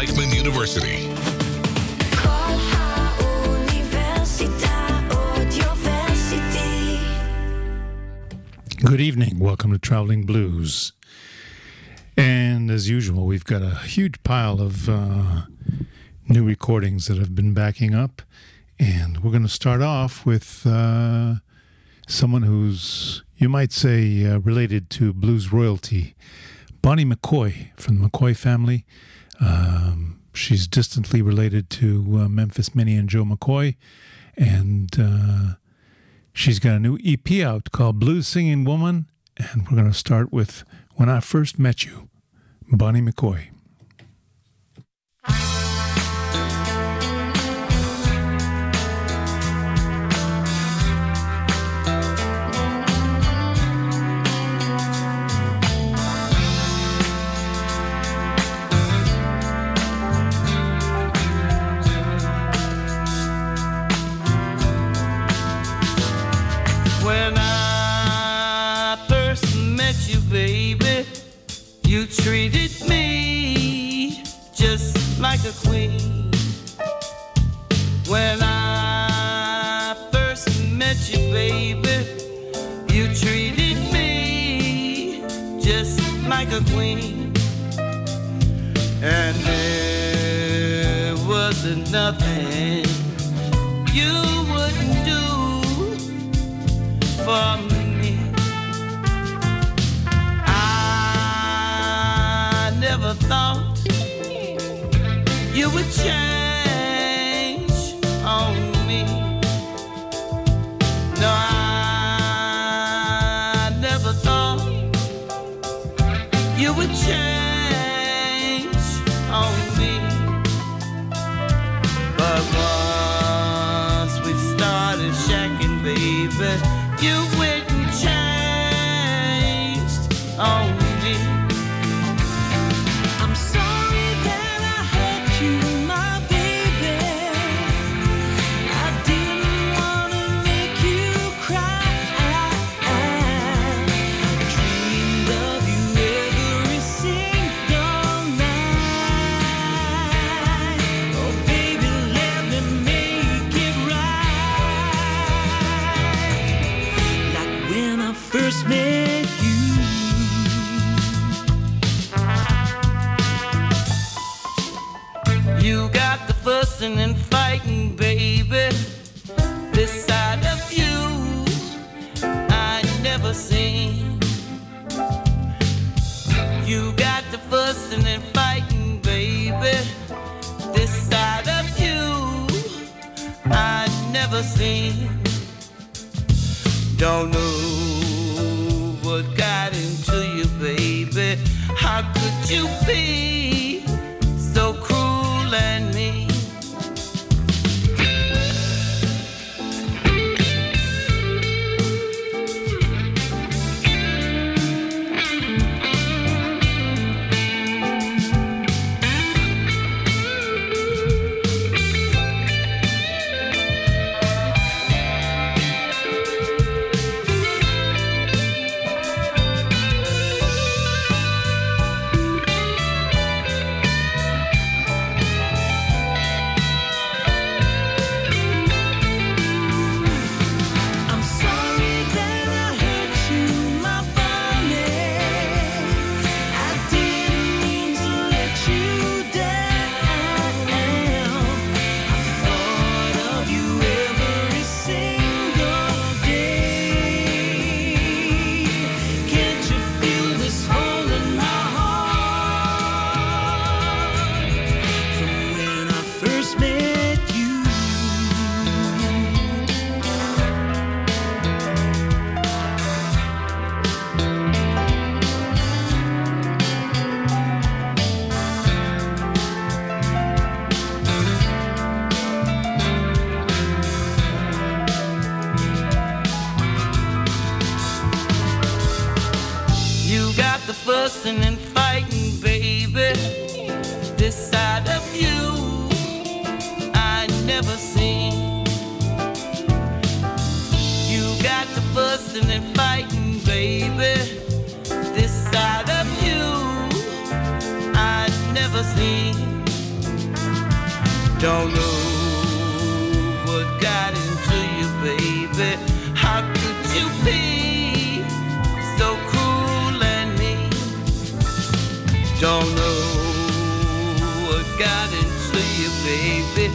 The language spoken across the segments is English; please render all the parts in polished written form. Reichman University. Good evening. Welcome to Traveling Blues. And as usual, we've got a huge pile of new recordings that have been backing up. And we're going to start off with someone who's, you might say, related to blues royalty. Bonnie McCoy from the McCoy family. She's distantly related to Memphis Minnie and Joe McCoy. And she's got a new EP out called Blue Singing Woman. And we're going to start with When I First Met You, Bonnie McCoy. You treated me just like a queen. When I first met you, baby, you treated me just like a queen. And there wasn't nothing you wouldn't do for me. Thought you would change on me. No, I never thought you would change on me. But once we started shacking, baby, you went and changed on me. And fighting, baby, this side of you I never seen. You got the fussing and fighting, baby, this side of you I never seen. Don't know what got into you, baby. How could you be so cruel and mean? This side of you I never seen. Don't know what got into you, baby. How could you be so cruel and mean? Don't know what got into you, baby,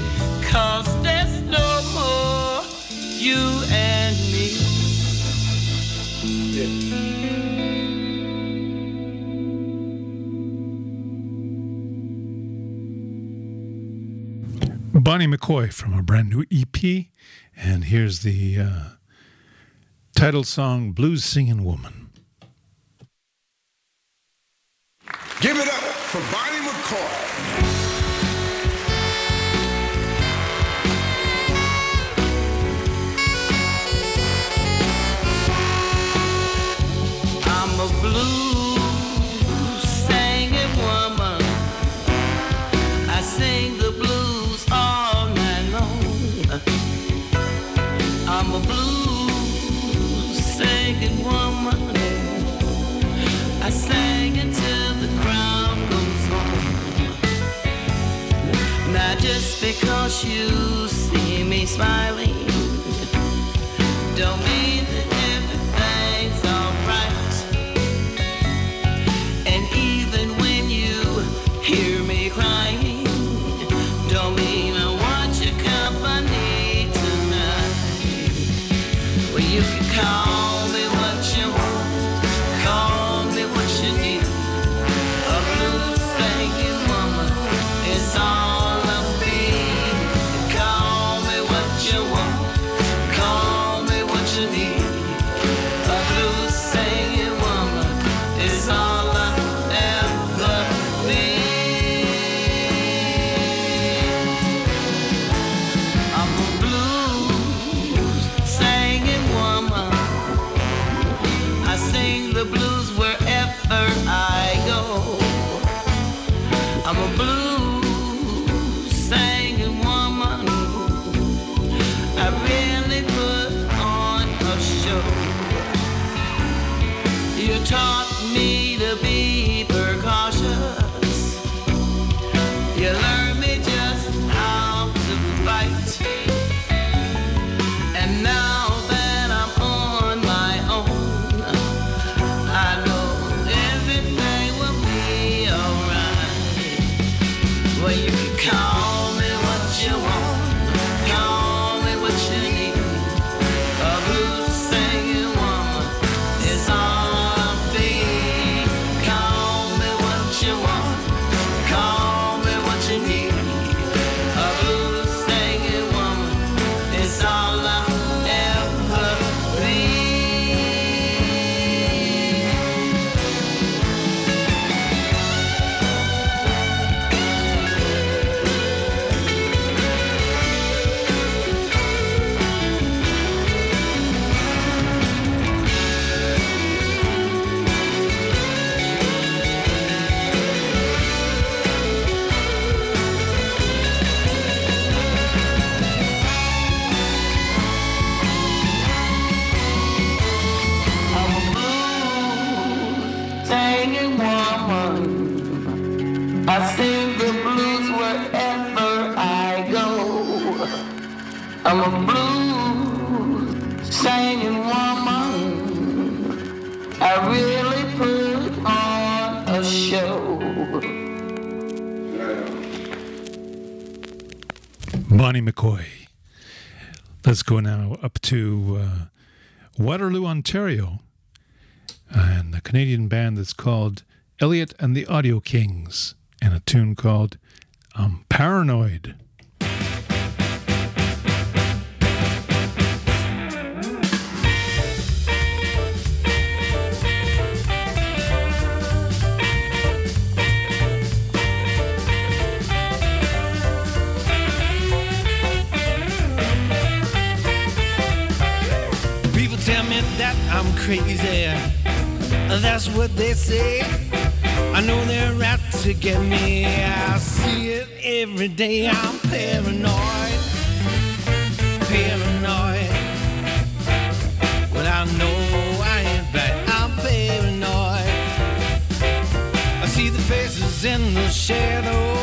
'cause there's no more you and me. Yeah. Bonnie McCoy from a brand new EP, and here's the title song, Blue Singing Woman. Give it up for Bonnie McCoy. I'm a blue singing woman. I sing the blues. I'm a blue singing woman. I sing until the crowd goes on. Now just because you see me smiling, don't mean that everything's alright. And even when you hear me crying, don't mean I want your company. You can call me what you want, call me what you need. A blue singing woman is all I'll be. Call me what you want, call me what you need. A blue singing woman is all I'll ever be. I'm a blue singing woman. I sing the blues wherever I go. I'm a blue singing woman. I really put on a show. You taught me to be precautious. You learned me just how to fight. And now I'm a blue singing woman. I really put on a show. Bonnie McCoy. Let's go now up to Waterloo, Ontario, and the Canadian band that's called Elliot and the Audio Kings, and a tune called I'm Paranoid. That I'm crazy, that's what they say. I know they're out to get me. I see it every day. I'm paranoid, paranoid. Well, I know I ain't right. I'm paranoid. I see the faces in the shadow,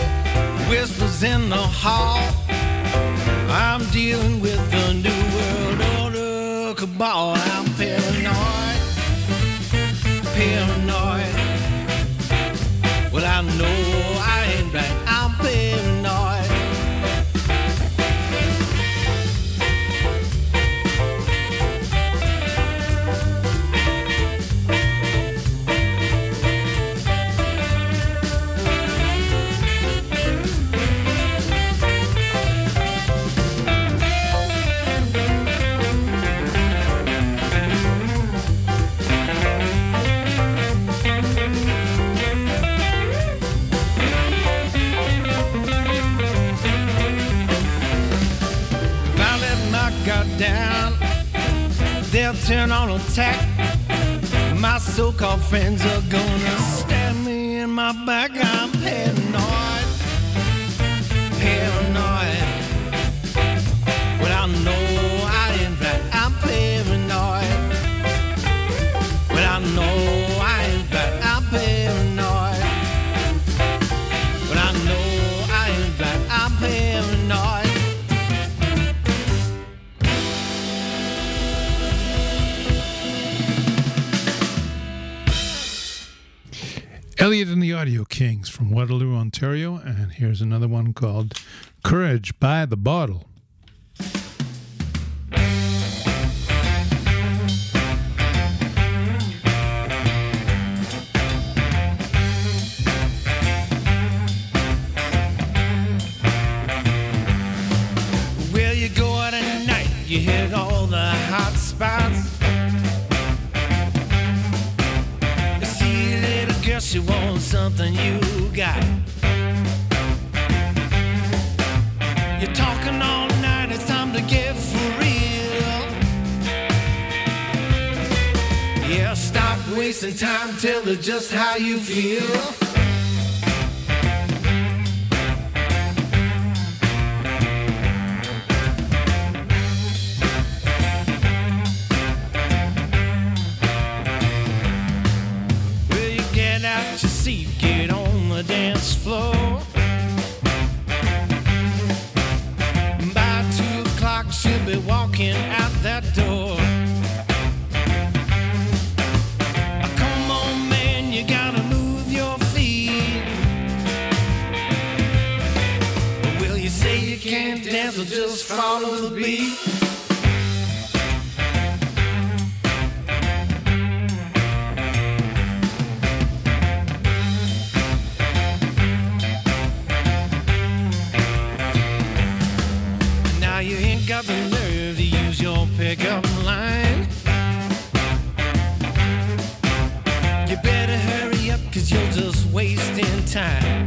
whispers is in the hall. I'm dealing with the New World Order cabal. I'm paranoid, paranoid. Well, I know I ain't right. I'm paranoid. Down, they'll turn on attack. My so-called friends are gonna stab me in my back. I'm paranoid, paranoid. Well, I know I ain't right. I'm paranoid. Well, I know I ain't right. I'm paranoid. Well, I know I ain't right. I'm paranoid. Elliot and the Audio Kings from Waterloo, Ontario, and here's another one called Courage by the Bottle. Well, you go out at night, you hit all the hot spots. She wants something you got. You're talking all night, it's time to get for real. Yeah, stop wasting time, tell her just how you feel. Get on the dance floor. By 2 o'clock, she'll be walking out that door. Come on, man, you gotta move your feet. Will you say you can't dance or just follow the beat? Got the nerve to use your pickup line. You better hurry up, cause you're just wasting time.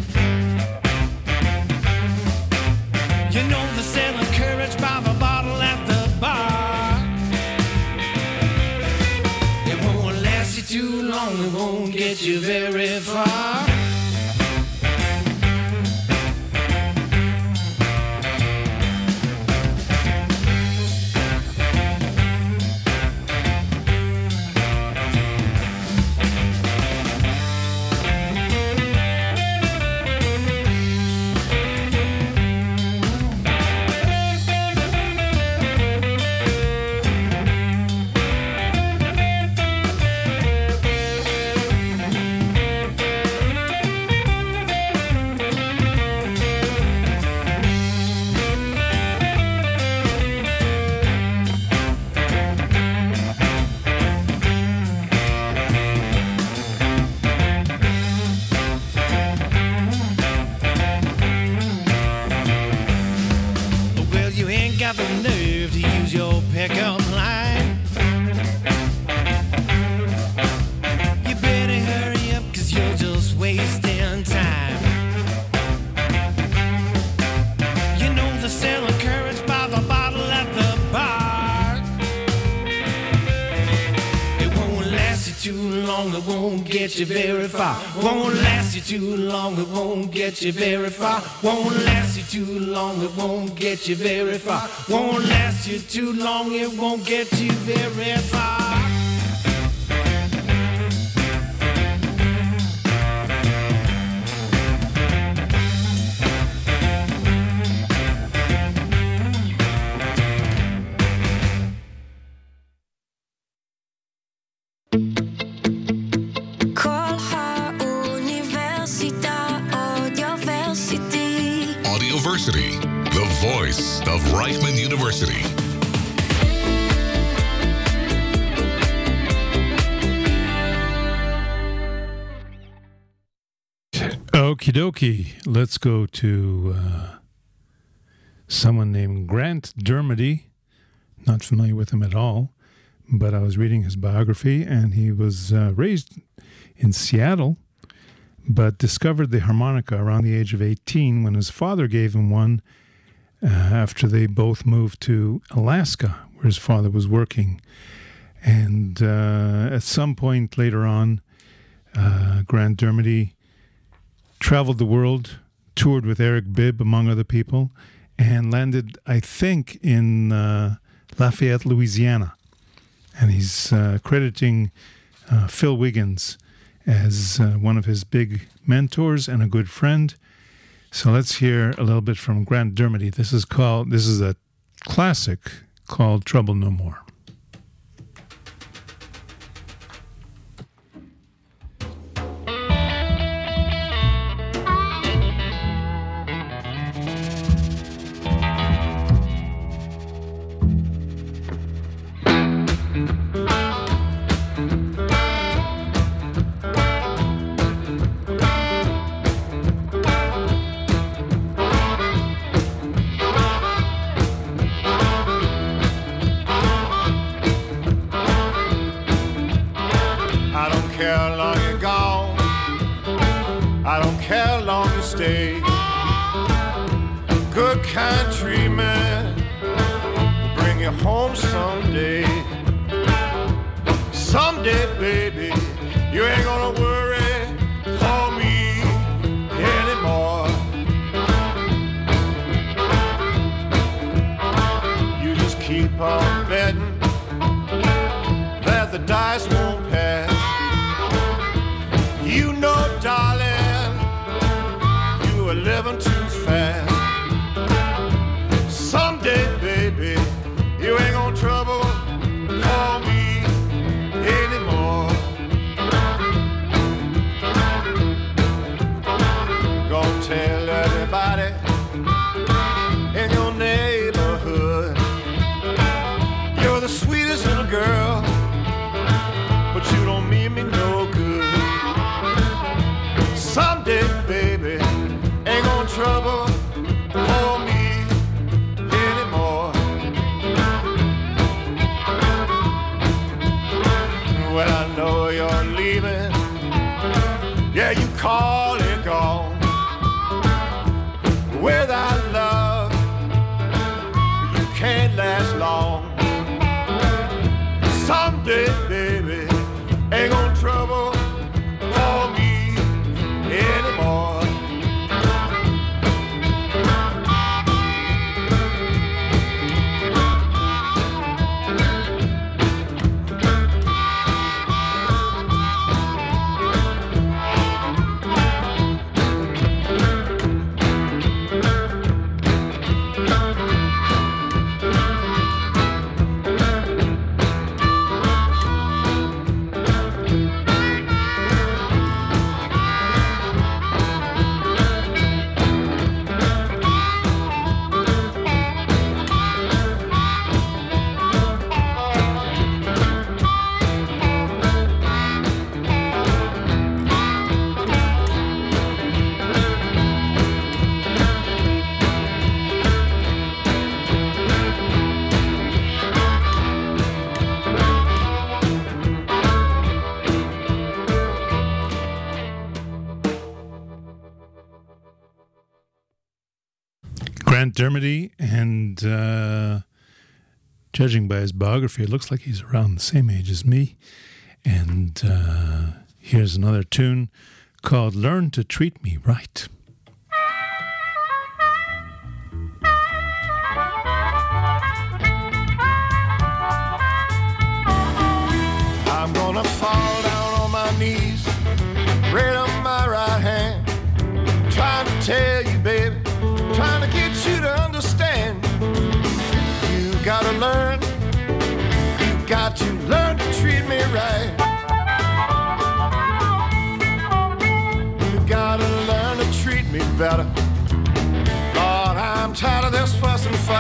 You know they're selling courage by the bottle at the bar. It won't last you too long, it won't get you very far. Won't last you too long, it won't get you very far. Won't last you too long, it won't get you very far. Won't last you too long, it won't get you very far. voice of Reichman University. Okie dokie, let's go to someone named Grant Dermody. Not familiar with him at all, but I was reading his biography, and he was raised in Seattle, but discovered the harmonica around the age of 18 when his father gave him one after they both moved to Alaska, where his father was working. And at some point later on, Grant Dermody traveled the world, toured with Eric Bibb, among other people, and landed, I think, in Lafayette, Louisiana. And he's crediting Phil Wiggins as one of his big mentors and a good friend. So let's hear a little bit from Grant Dermody. This is a classic called Trouble No More. Dermody, and judging by his biography, it looks like he's around the same age as me. And here's another tune called Learn to Treat Me Right. I'm gonna fall down on my knees, right on my right hand, trying to tell you, baby, trying to get you to understand. You gotta learn, you got to learn to treat me right. You gotta learn to treat me better. Lord, I'm tired of this fuss and fight.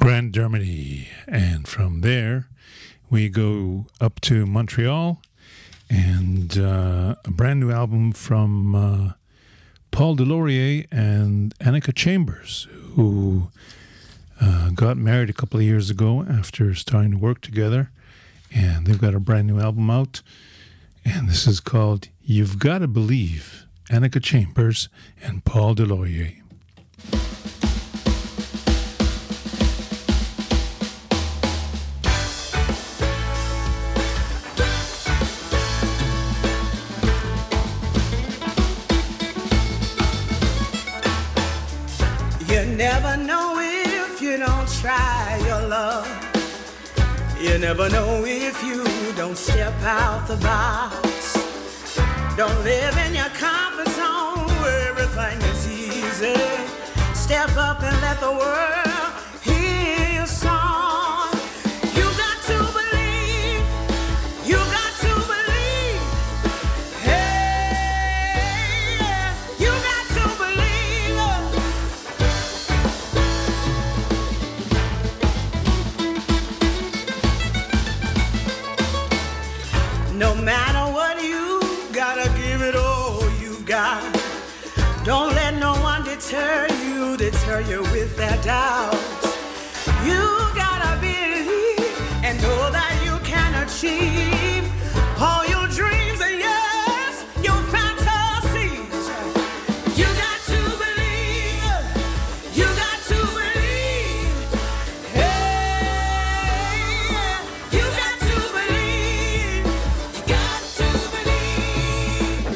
Grant Dermody. And from there, we go up to Montreal and a brand new album from Paul DesLauriers and Annika Chambers, who got married a couple of years ago after starting to work together. And they've got a brand new album out. And this is called You've Gotta Believe, Annika Chambers and Paul DesLauriers. You never know if you don't try your love. You never know if you don't step out the box. Don't live in your comfort zone where everything is easy. Step up and let the world hear your song. You got to believe. You got to believe. Hey, you got to believe. No matter what you gotta give it all you got. Don't let no one deter you with their doubts. You gotta believe and know that you can achieve all your dreams and yes, your fantasies. You got to believe. You got to believe. Hey, you got to believe. You got to believe.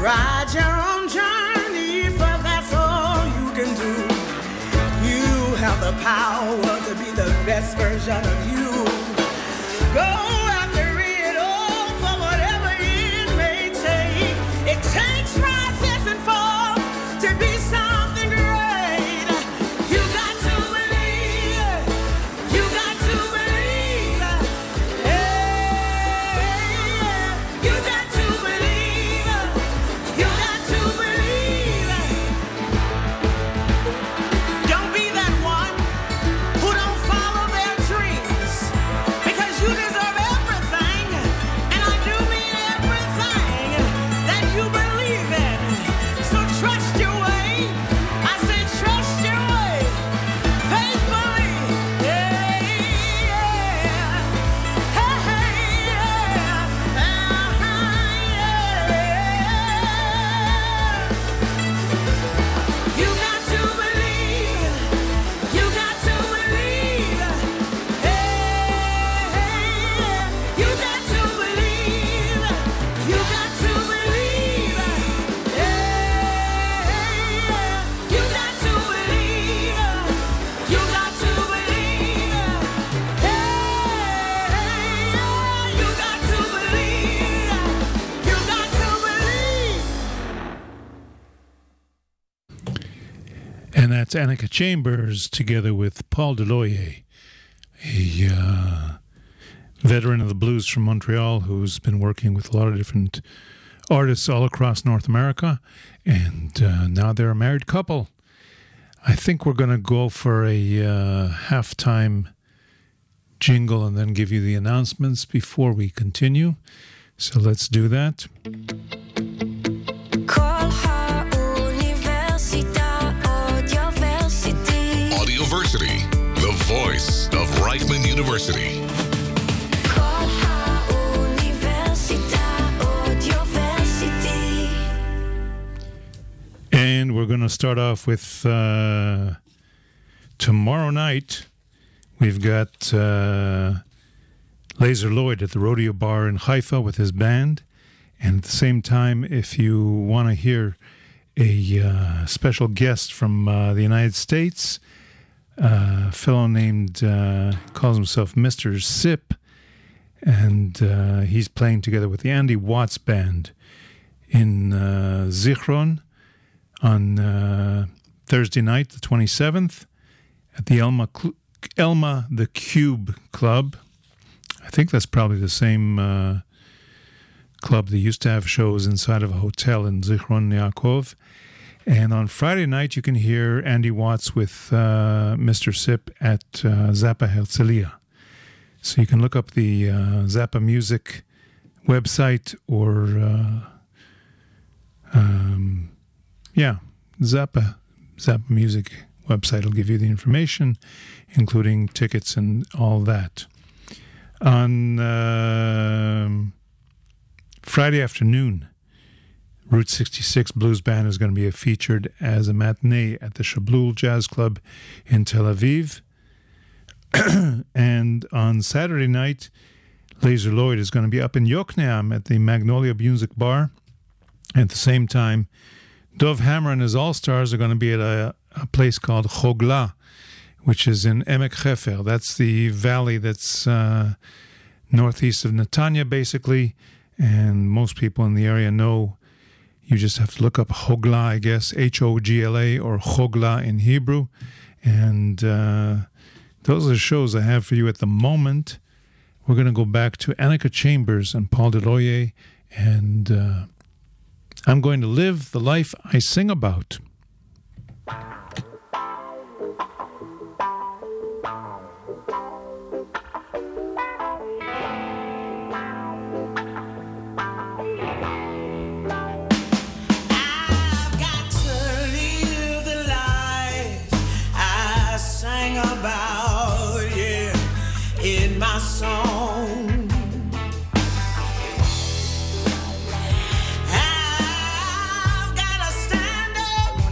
Ride your own journey, for that's all you can do. You have the power to be the best version of you. Go after it all, for whatever it may take. It takes process and fall to be something great. You got to believe. You got to believe. Hey, you got to believe. You got to believe. Don't be that one who don't follow their dreams, because you deserve everything, and I do mean everything that you believe in. So trust your way. I say trust your way faithfully. You got to believe. You got to believe. Hey, you got to believe. You got to believe. Hey, you got to believe. You got to believe. Hey, you got to believe. You got to believe. And that's Annika Chambers together with Paul DesLauriers, a veteran of the blues from Montreal who's been working with a lot of different artists all across North America. And now they're a married couple. I think we're going to go for a halftime jingle and then give you the announcements before we continue. So let's do that. כל האוניברסיטה אודיוורסיטי. Audioversity, the voice of Reichman University. כל האוניברסיטה אודיוורסיטי. And we're going to start off with tomorrow night. We've got Laser Lloyd at the Rodeo Bar in Haifa with his band. And at the same time, if you want to hear a special guest from the United States, a fellow named, calls himself Mr. Sip, and he's playing together with the Andy Watts Band in Zichron on Thursday night, the 27th, at the Elma Cube Club. I think that's probably the same club that used to have shows inside of a hotel in Zichron Yaakov. And on Friday night, you can hear Andy Watts with Mr. Sip at Zappa Herzliya. So you can look up the Zappa Music website or, Zappa Music website will give you the information, including tickets and all that. On Friday afternoon, Route 66 Blues Band is going to be featured as a matinee at the Shablul Jazz Club in Tel Aviv. And on Saturday night, Laser Lloyd is going to be up in Yokneam at the Magnolia Music Bar. At the same time, Dov Hammer and his All-Stars are going to be at a place called Chogla, which is in Emek Hefer. That's the valley that's northeast of Netanya, basically. And most people in the area know. You just have to look up Chogla, I guess, H-O-G-L-A, or Chogla in Hebrew. And those are the shows I have for you at the moment. We're going to go back to Annika Chambers and Paul DesLauriers, and I'm going to live the life I sing about. I've gotta stand up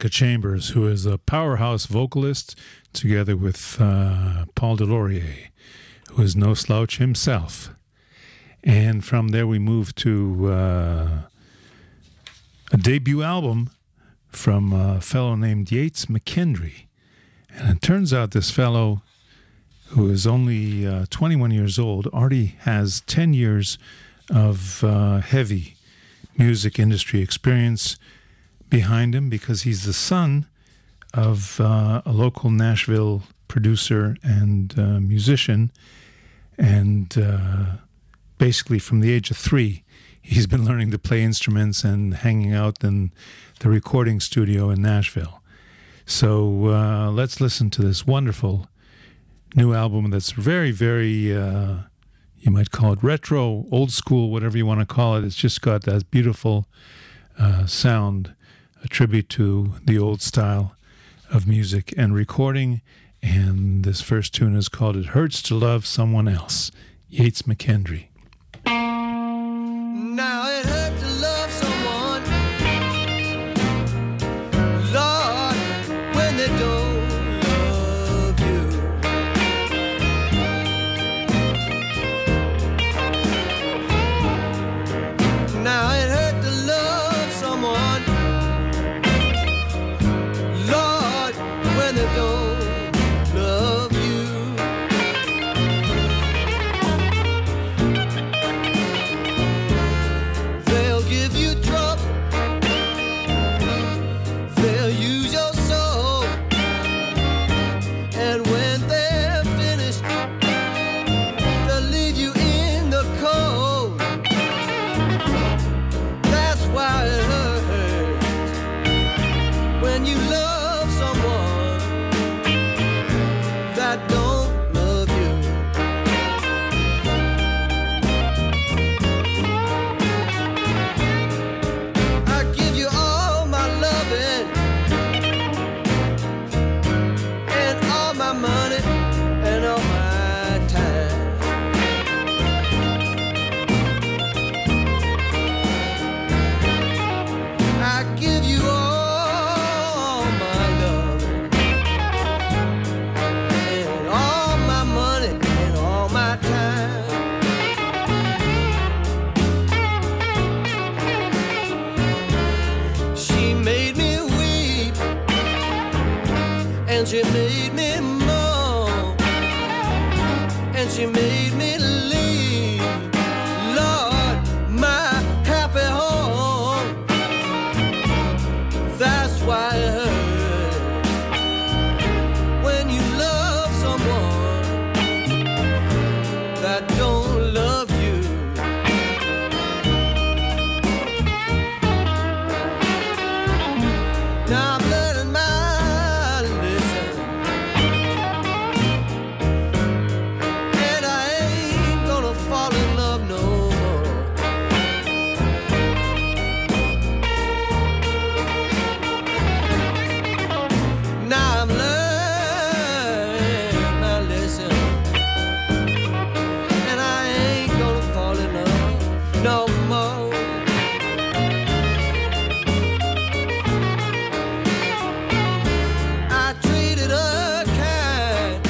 Annika Chambers, who is a powerhouse vocalist, together with Paul DesLauriers, who is no slouch himself. And from there we moved to a debut album from a fellow named Yates McKendry. And it turns out this fellow, who is only 21 years old, already has 10 years of heavy music industry experience behind him, because he's the son of a local Nashville producer and musician. And basically from the age of 3, he's been learning to play instruments and hanging out in the recording studio in Nashville. So let's listen to this wonderful new album that's very, very, you might call it retro, old school, whatever you want to call it. It's just got that beautiful sound, a tribute to the old style of music and recording. And this first tune is called It Hurts to Love Someone Else, Yates McKendry. Now it hurts to love someone, Lord, when they don't love you. Now it hurts to love someone, Lord, when they don't love you. They'll give you trouble, they'll use your soul, and when they're finished, they'll leave you in the cold. That's why it hurts when you love someone that don't love you. I give you all my loving and all my money and all my time. I give you all my love and all my money and all my time. She made me weep and she made me moan and she made me leave, Lord, my happy home. That's why it hurts when you love someone that don't love you. Now I'm learning my lesson, and I ain't gonna fall in love no more. Now I'm learning my lesson, and I ain't gonna fall in love no more. I treated her kind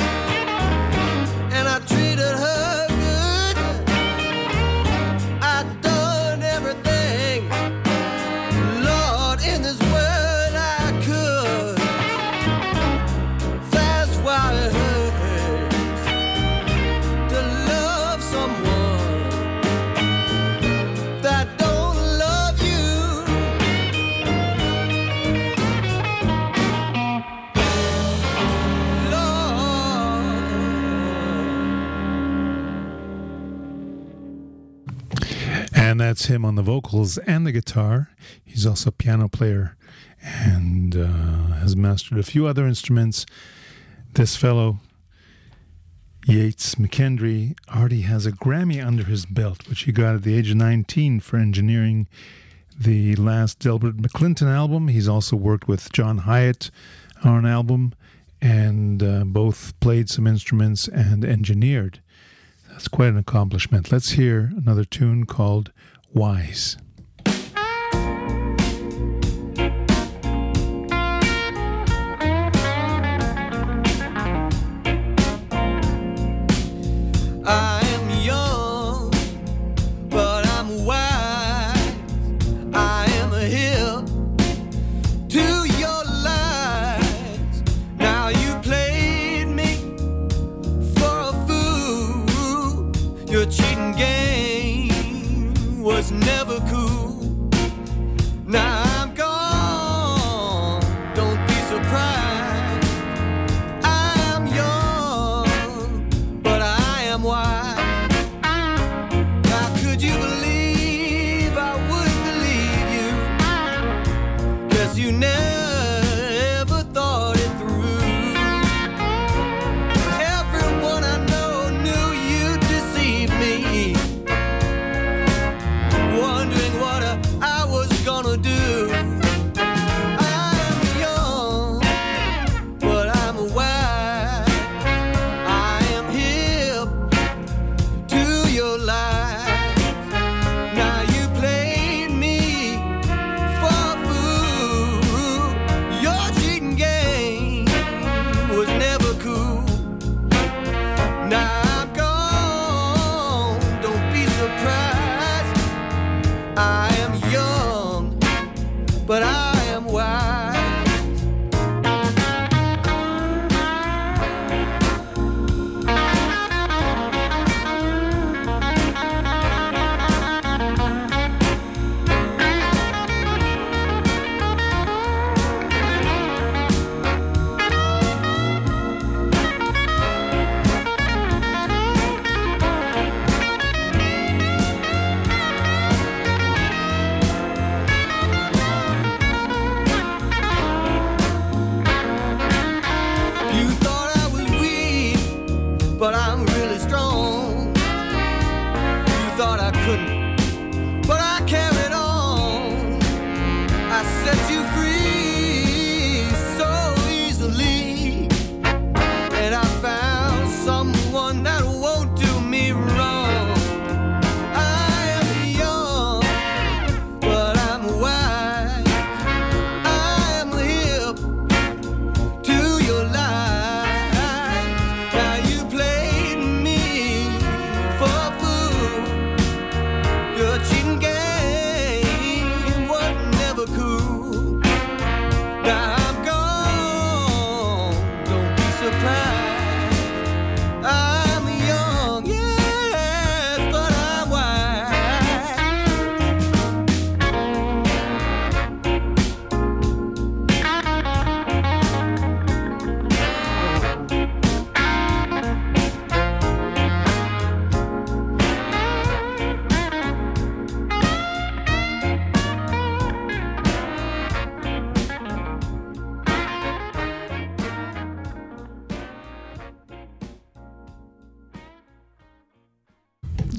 and I treated her good. I done everything, Lord, in this world I could. That's why it hurts to love someone that don't love you. And that's him on the vocals and the guitar. He's also a piano player and has mastered a few other instruments. This fellow, Yates McKendry, already has a Grammy under his belt, which he got at the age of 19 for engineering the last Delbert McClinton album. He's also worked with John Hyatt on an album, and both played some instruments and engineered. That's quite an accomplishment. Let's hear another tune called Wise.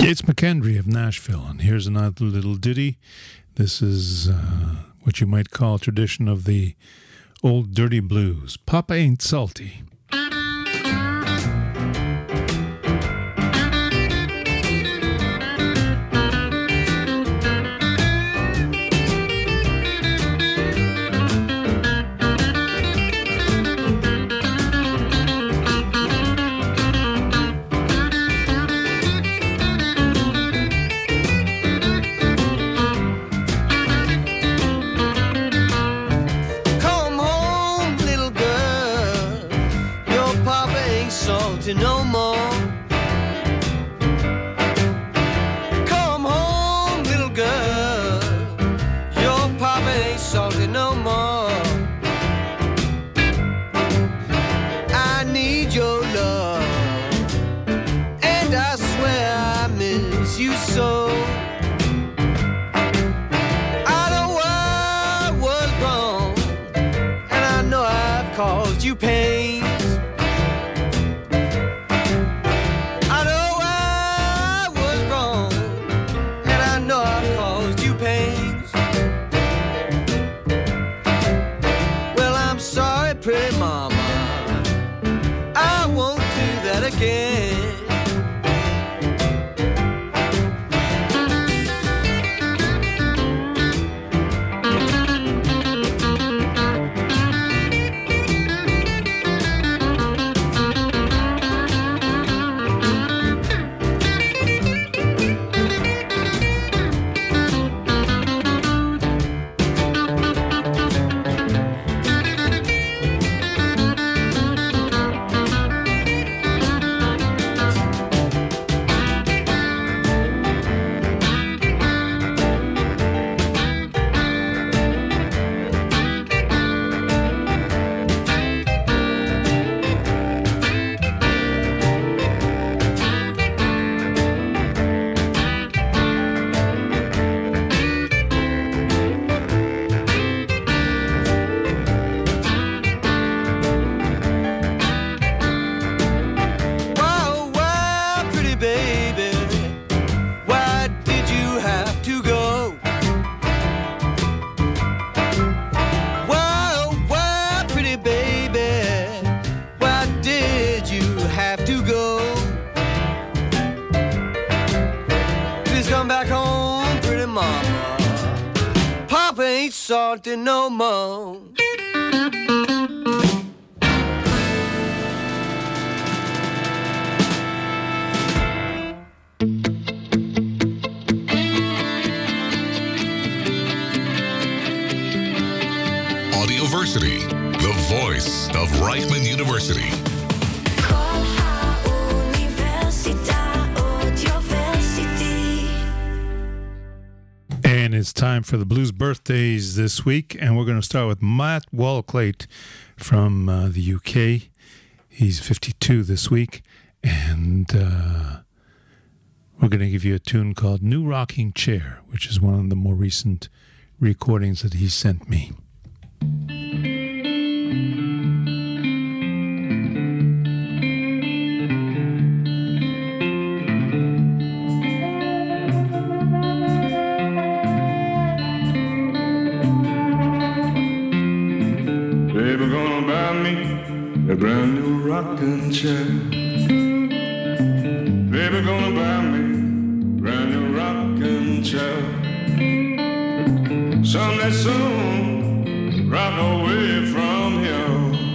Yates McKendry of Nashville, and here's another little ditty. This is what you might call a tradition of the old dirty blues. Papa Ain't Salty. ain't salty no more. Audioversity, the voice of Reichman University. And it's time for the blues birthdays this week, and we're going to start with Matt Wallaclate from the UK. He's 52 this week, and we're going to give you a tune called New Rocking Chair, which is one of the more recent recordings that he sent me. A brand new rocking chair. Baby gonna buy me brand new rocking chair. Someday soon, rock away from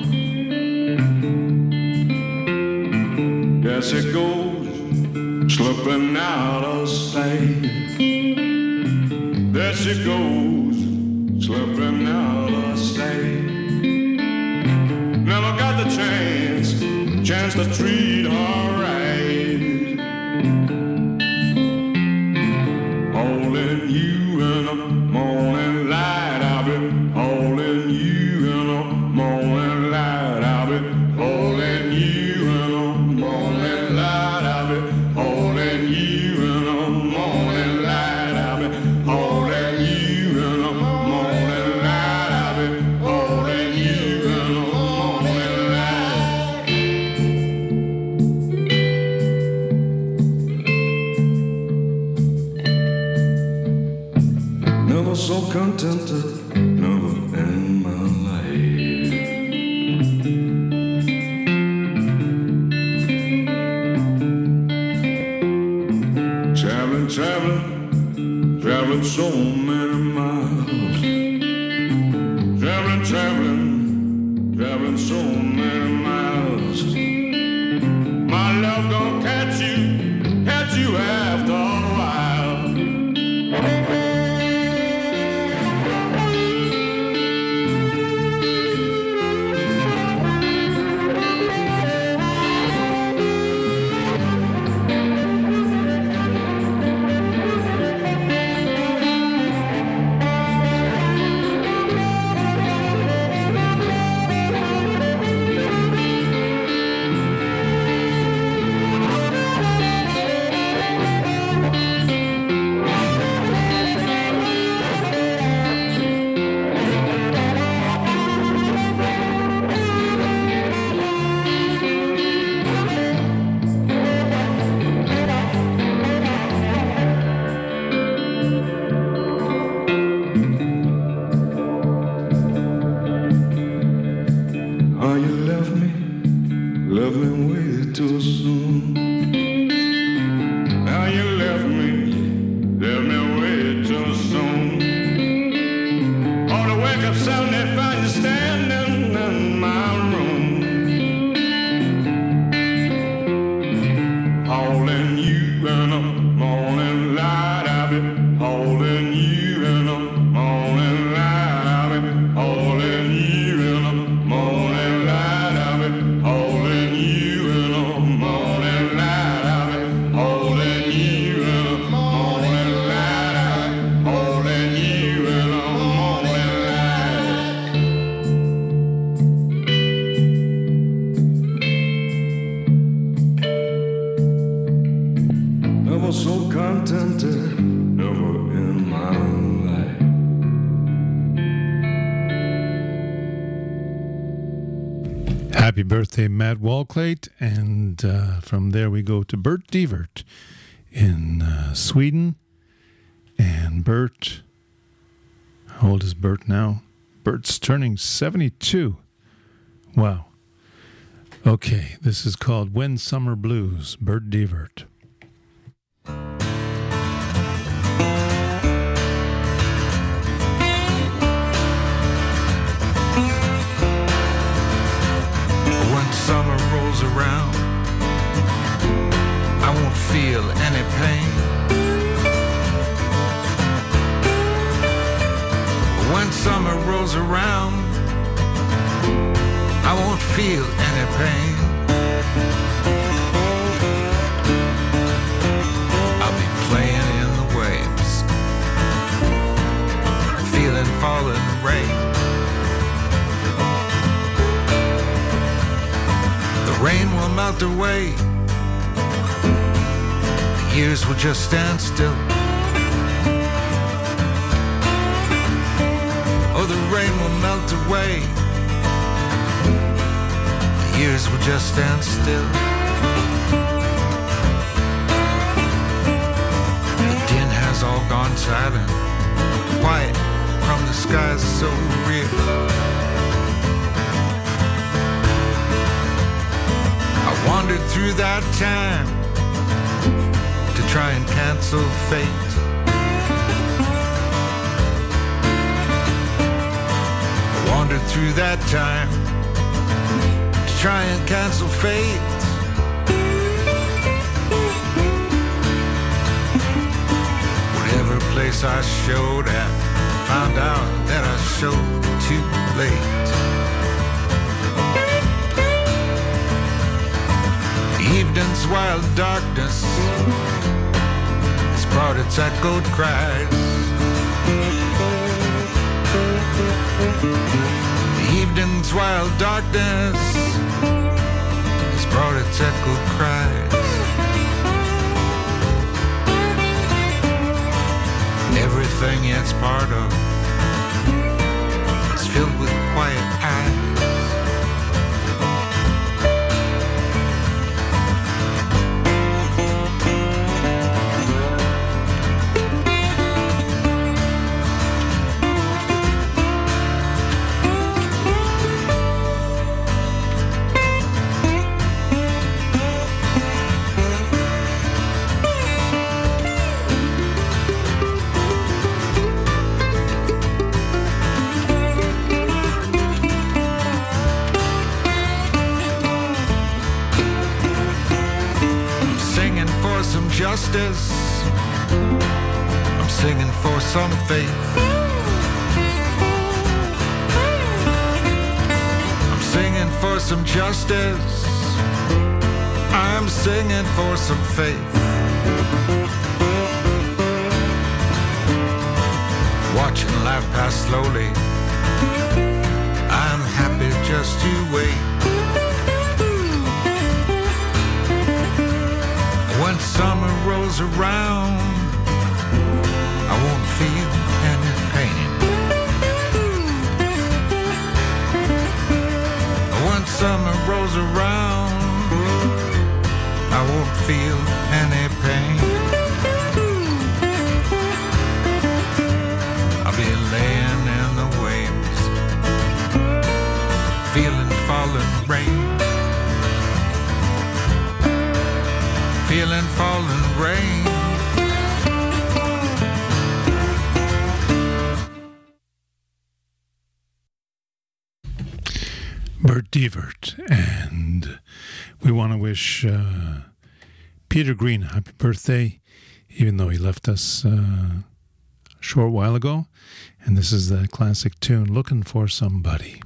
here. Yes, it goes, slipping out of sight. There she goes, slipping out of sight. Never got the chance to treat her right. Holding you in the morning light, I'll be holding you in the morning light, I'll be holding you in the morning light, I'll be holding you in the morning light, I'll be holding you in the morning light, I'll be holding you in the morning. So contented, never in my life. Traveling so many miles. Traveling so many miles. My love gonna catch you after all. Birthday, Matt Wallaclate, and from there we go to Bert Deivert in Sweden. And Bert, how old is Bert now? Bert's turning 72. Wow. Okay, this is called When Summer Blues, Bert Deivert. around. I won't feel any pain. When summer rolls around, I won't feel any pain. I'll be playing in the waves, feeling falling rain. Rain will melt away, the years will just stand still. Oh, the rain will melt away, the years will just stand still. The din has all gone silent, the quiet from the sky is so real. Wandered through that time to try and cancel fate. Wandered through that time to try and cancel fate. Whatever place I showed at, found out that I showed too late. Evening's wild darkness has brought its echoed cries. Evening's wild darkness has brought its echoed cries. Everything it's part of is filled with quiet eyes. I'm singing for some faith. I'm singing for some justice. I'm singing for some faith. Watching life pass slowly, I'm happy just to wait. When summer rolls around, I won't feel any pain. When summer rolls around, I won't feel any pain. I'll be laying in the waves, feeling falling rain. Feeling falling rain. Bert Deivert, and we want to wish Peter Green happy birthday, even though he left us a short while ago. And this is the classic tune, Looking for Somebody.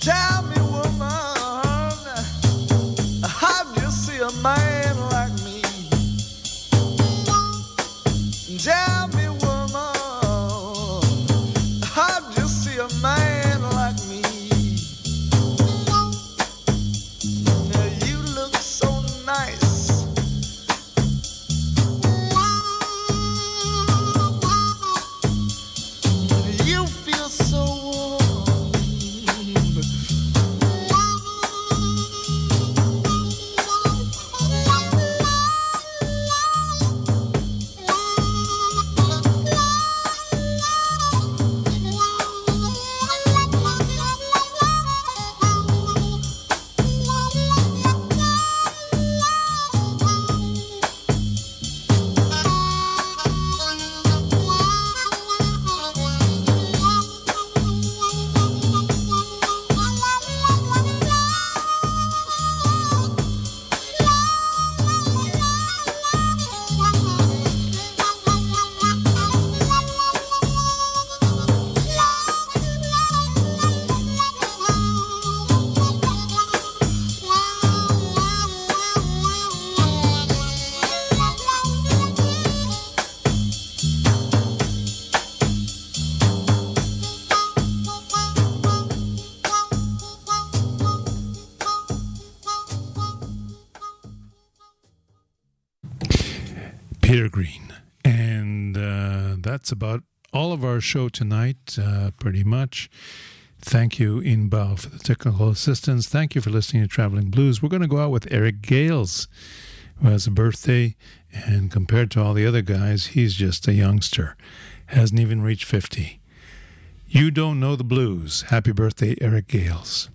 Tell me, woman, have you seen? Peter Green. And that's about all of our show tonight, pretty much. Thank you, Inbao, for the technical assistance. Thank you for listening to Traveling Blues. We're going to go out with Eric Gales, who has a birthday, and compared to all the other guys, he's just a youngster. Hasn't even reached 50. You Don't Know the Blues. Happy birthday, Eric Gales.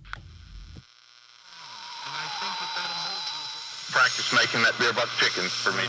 Practice making that beer buck chicken for me.